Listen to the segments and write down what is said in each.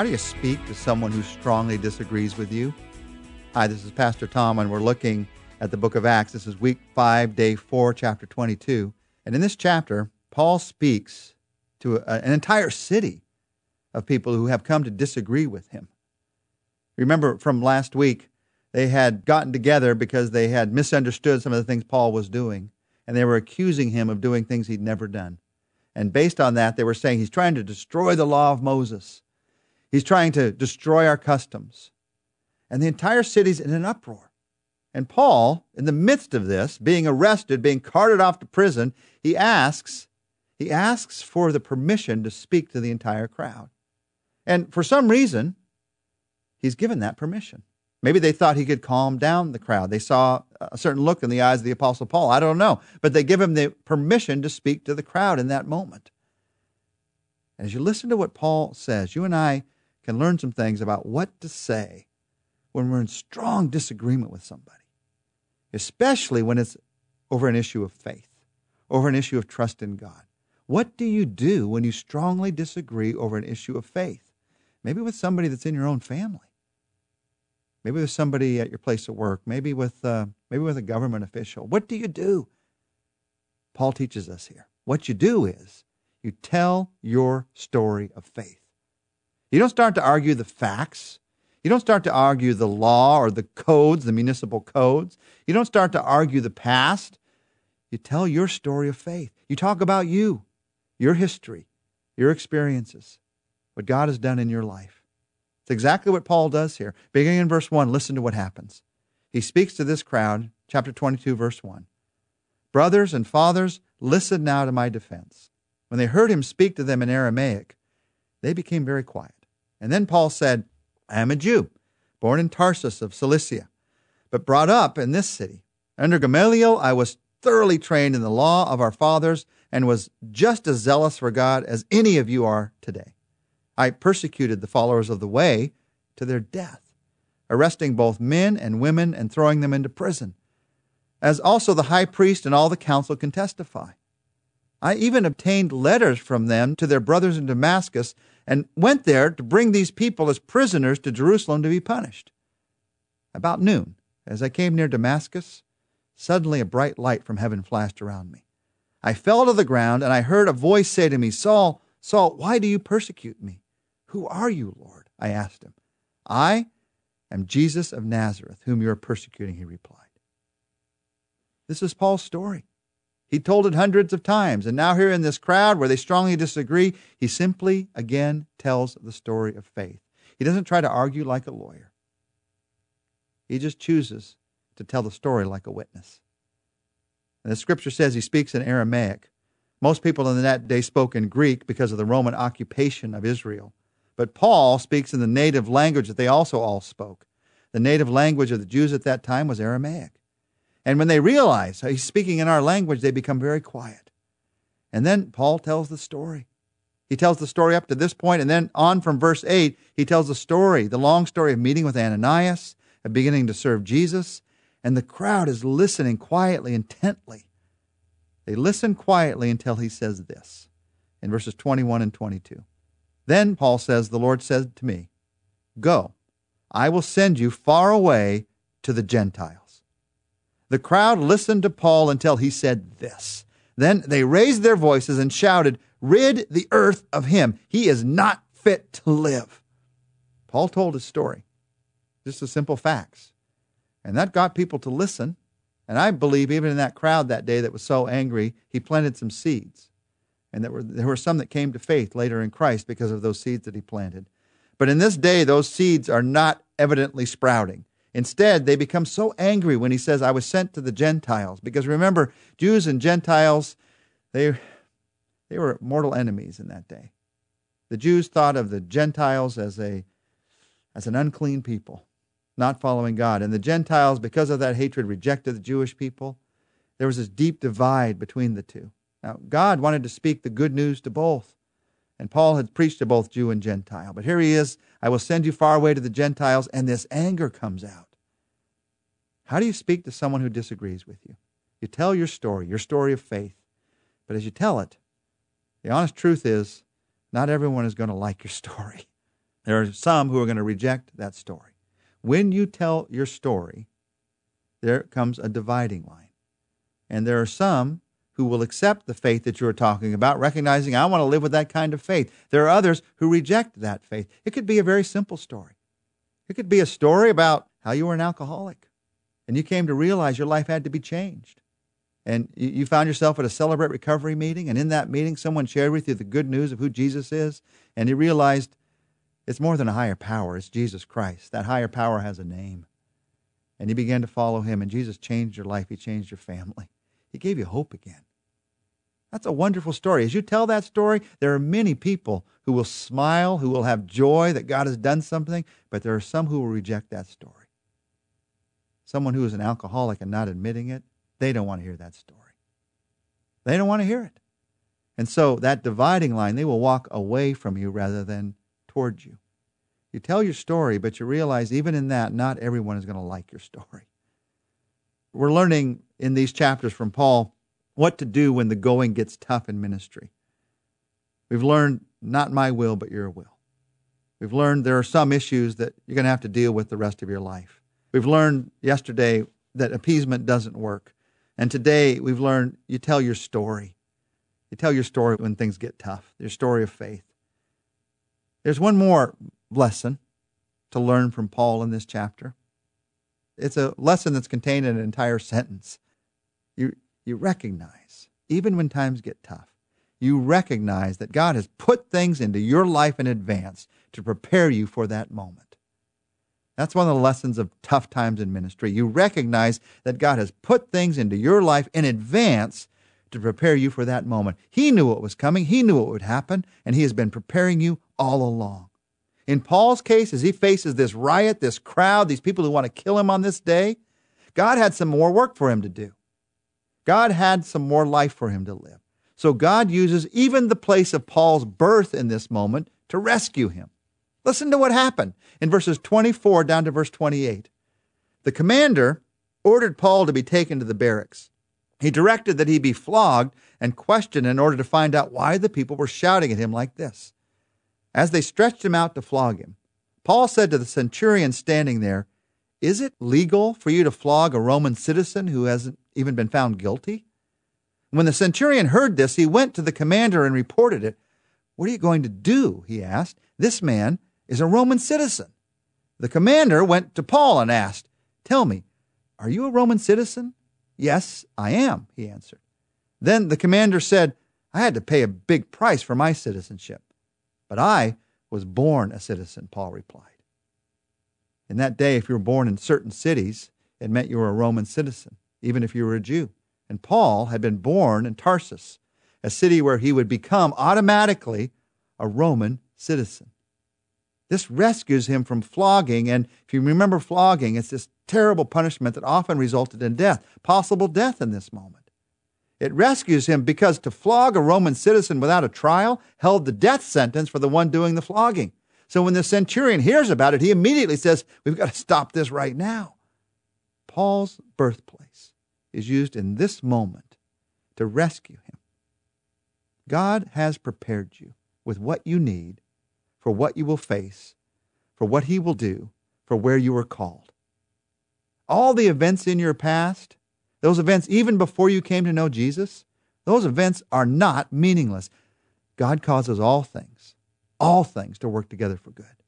How do you speak to someone who strongly disagrees with you? Hi, this is Pastor Tom, and we're looking at the book of Acts. This is week 5, day 4, chapter 22. And in this chapter, Paul speaks to an entire city of people who have come to disagree with him. Remember from last week, they had gotten together because they had misunderstood some of the things Paul was doing, and they were accusing him of doing things he'd never done. And based on that, they were saying he's trying to destroy the law of Moses. He's trying to destroy our customs. And the entire city's in an uproar. And Paul, in the midst of this, being arrested, being carted off to prison, he asks for the permission to speak to the entire crowd. And for some reason, he's given that permission. Maybe they thought he could calm down the crowd. They saw a certain look in the eyes of the Apostle Paul. I don't know. But they give him the permission to speak to the crowd in that moment. And as you listen to what Paul says, you and I can learn some things about what to say when we're in strong disagreement with somebody, especially when it's over an issue of faith, over an issue of trust in God. What do you do when you strongly disagree over an issue of faith? Maybe with somebody that's in your own family. Maybe with somebody at your place of work, maybe with a government official. What do you do? Paul teaches us here. What you do is you tell your story of faith. You don't start to argue the facts. You don't start to argue the law or the codes, the municipal codes. You don't start to argue the past. You tell your story of faith. You talk about you, your history, your experiences, what God has done in your life. Exactly what Paul does here. Beginning in verse 1, listen to what happens. He speaks to this crowd, chapter 22, verse 1. Brothers and fathers, listen now to my defense. When they heard him speak to them in Aramaic, they became very quiet. And then Paul said, I am a Jew, born in Tarsus of Cilicia, but brought up in this city. Under Gamaliel, I was thoroughly trained in the law of our fathers and was just as zealous for God as any of you are today. I persecuted the followers of the way to their death, arresting both men and women and throwing them into prison, as also the high priest and all the council can testify. I even obtained letters from them to their brothers in Damascus and went there to bring these people as prisoners to Jerusalem to be punished. About noon, as I came near Damascus, suddenly a bright light from heaven flashed around me. I fell to the ground and I heard a voice say to me, Saul, Saul, why do you persecute me? Who are you, Lord? I asked him. I am Jesus of Nazareth, whom you are persecuting, he replied. This is Paul's story. He told it hundreds of times, and now here in this crowd where they strongly disagree, he simply, again, tells the story of faith. He doesn't try to argue like a lawyer. He just chooses to tell the story like a witness. And the scripture says he speaks in Aramaic. Most people in that day spoke in Greek because of the Roman occupation of Israel. But Paul speaks in the native language that they also all spoke. The native language of the Jews at that time was Aramaic. And when they realize he's speaking in our language, they become very quiet. And then Paul tells the story. He tells the story up to this point, and then on from verse 8, he tells the story, the long story of meeting with Ananias, of beginning to serve Jesus. And the crowd is listening quietly, intently. They listen quietly until he says this in verses 21 and 22. Then Paul says, the Lord said to me, go, I will send you far away to the Gentiles. The crowd listened to Paul until he said this. Then they raised their voices and shouted, rid the earth of him. He is not fit to live. Paul told his story, just the simple facts. And that got people to listen. And I believe even in that crowd that day that was so angry, he planted some seeds. And there were some that came to faith later in Christ because of those seeds that he planted. But in this day, those seeds are not evidently sprouting. Instead, they become so angry when he says, I was sent to the Gentiles. Because remember, Jews and Gentiles, they were mortal enemies in that day. The Jews thought of the Gentiles as an unclean people, not following God. And the Gentiles, because of that hatred, rejected the Jewish people. There was this deep divide between the two. Now, God wanted to speak the good news to both, and Paul had preached to both Jew and Gentile. But here he is, I will send you far away to the Gentiles, and this anger comes out. How do you speak to someone who disagrees with you? You tell your story of faith. But as you tell it, the honest truth is, not everyone is going to like your story. There are some who are going to reject that story. When you tell your story, there comes a dividing line. And there are some who will accept the faith that you're talking about, recognizing, I want to live with that kind of faith. There are others who reject that faith. It could be a very simple story. It could be a story about how you were an alcoholic and you came to realize your life had to be changed. And you found yourself at a Celebrate Recovery meeting, and in that meeting, someone shared with you the good news of who Jesus is, and you realized it's more than a higher power. It's Jesus Christ. That higher power has a name. And you began to follow him, and Jesus changed your life. He changed your family. He gave you hope again. That's a wonderful story. As you tell that story, there are many people who will smile, who will have joy that God has done something, but there are some who will reject that story. Someone who is an alcoholic and not admitting it, they don't want to hear that story. They don't want to hear it. And so that dividing line, they will walk away from you rather than towards you. You tell your story, but you realize even in that, not everyone is going to like your story. We're learning in these chapters from Paul what to do when the going gets tough in ministry. We've learned, not my will, but your will. We've learned there are some issues that you're going to have to deal with the rest of your life. We've learned yesterday that appeasement doesn't work. And today we've learned you tell your story. You tell your story when things get tough, your story of faith. There's one more lesson to learn from Paul in this chapter. It's a lesson that's contained in an entire sentence. You recognize, even when times get tough, you recognize that God has put things into your life in advance to prepare you for that moment. That's one of the lessons of tough times in ministry. You recognize that God has put things into your life in advance to prepare you for that moment. He knew what was coming. He knew what would happen, and he has been preparing you all along. In Paul's case, as he faces this riot, this crowd, these people who want to kill him on this day, God had some more work for him to do. God had some more life for him to live. So God uses even the place of Paul's birth in this moment to rescue him. Listen to what happened in verses 24 down to verse 28. The commander ordered Paul to be taken to the barracks. He directed that he be flogged and questioned in order to find out why the people were shouting at him like this. As they stretched him out to flog him, Paul said to the centurion standing there, "Is it legal for you to flog a Roman citizen who hasn't even been found guilty?" When the centurion heard this, he went to the commander and reported it. "What are you going to do?" he asked. "This man is a Roman citizen." The commander went to Paul and asked, "Tell me, are you a Roman citizen?" "Yes, I am," he answered. Then the commander said, "I had to pay a big price for my citizenship." "But I was born a citizen," Paul replied. In that day, if you were born in certain cities, it meant you were a Roman citizen, even if you were a Jew. And Paul had been born in Tarsus, a city where he would become automatically a Roman citizen. This rescues him from flogging, and if you remember flogging, it's this terrible punishment that often resulted in death, possible death in this moment. It rescues him because to flog a Roman citizen without a trial held the death sentence for the one doing the flogging. So when the centurion hears about it, he immediately says, "We've got to stop this right now." Paul's birthplace is used in this moment to rescue him. God has prepared you with what you need, for what you will face, for what he will do, for where you are called. All the events in your past, those events even before you came to know Jesus, those events are not meaningless. God causes all things to work together for good.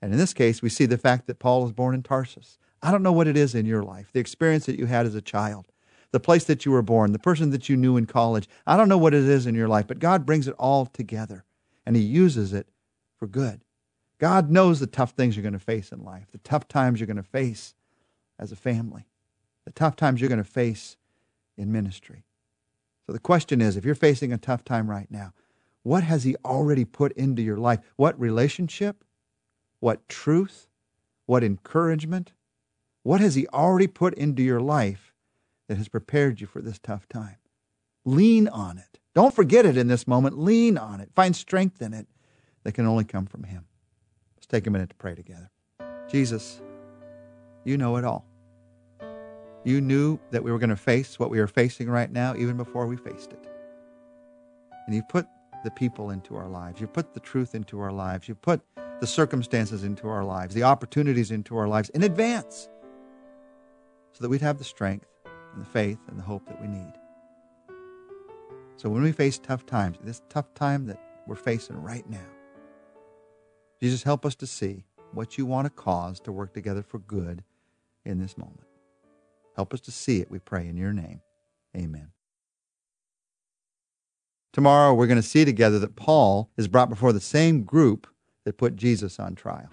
And in this case, we see the fact that Paul was born in Tarsus. I don't know what it is in your life, the experience that you had as a child, the place that you were born, the person that you knew in college. I don't know what it is in your life, but God brings it all together, and he uses it for good. God knows the tough things you're going to face in life, the tough times you're going to face as a family, the tough times you're going to face in ministry. So the question is, if you're facing a tough time right now, what has he already put into your life? What relationship? What truth? What encouragement? What has he already put into your life that has prepared you for this tough time? Lean on it. Don't forget it in this moment. Lean on it. Find strength in it that can only come from him. Let's take a minute to pray together. Jesus, you know it all. You knew that we were going to face what we are facing right now, even before we faced it. And you put the people into our lives. You put the truth into our lives. You put the circumstances into our lives, the opportunities into our lives in advance, so that we'd have the strength and the faith and the hope that we need. So when we face tough times, this tough time that we're facing right now, Jesus, help us to see what you want to cause to work together for good in this moment. Help us to see it, we pray in your name. Amen. Tomorrow, we're going to see together that Paul is brought before the same group that put Jesus on trial.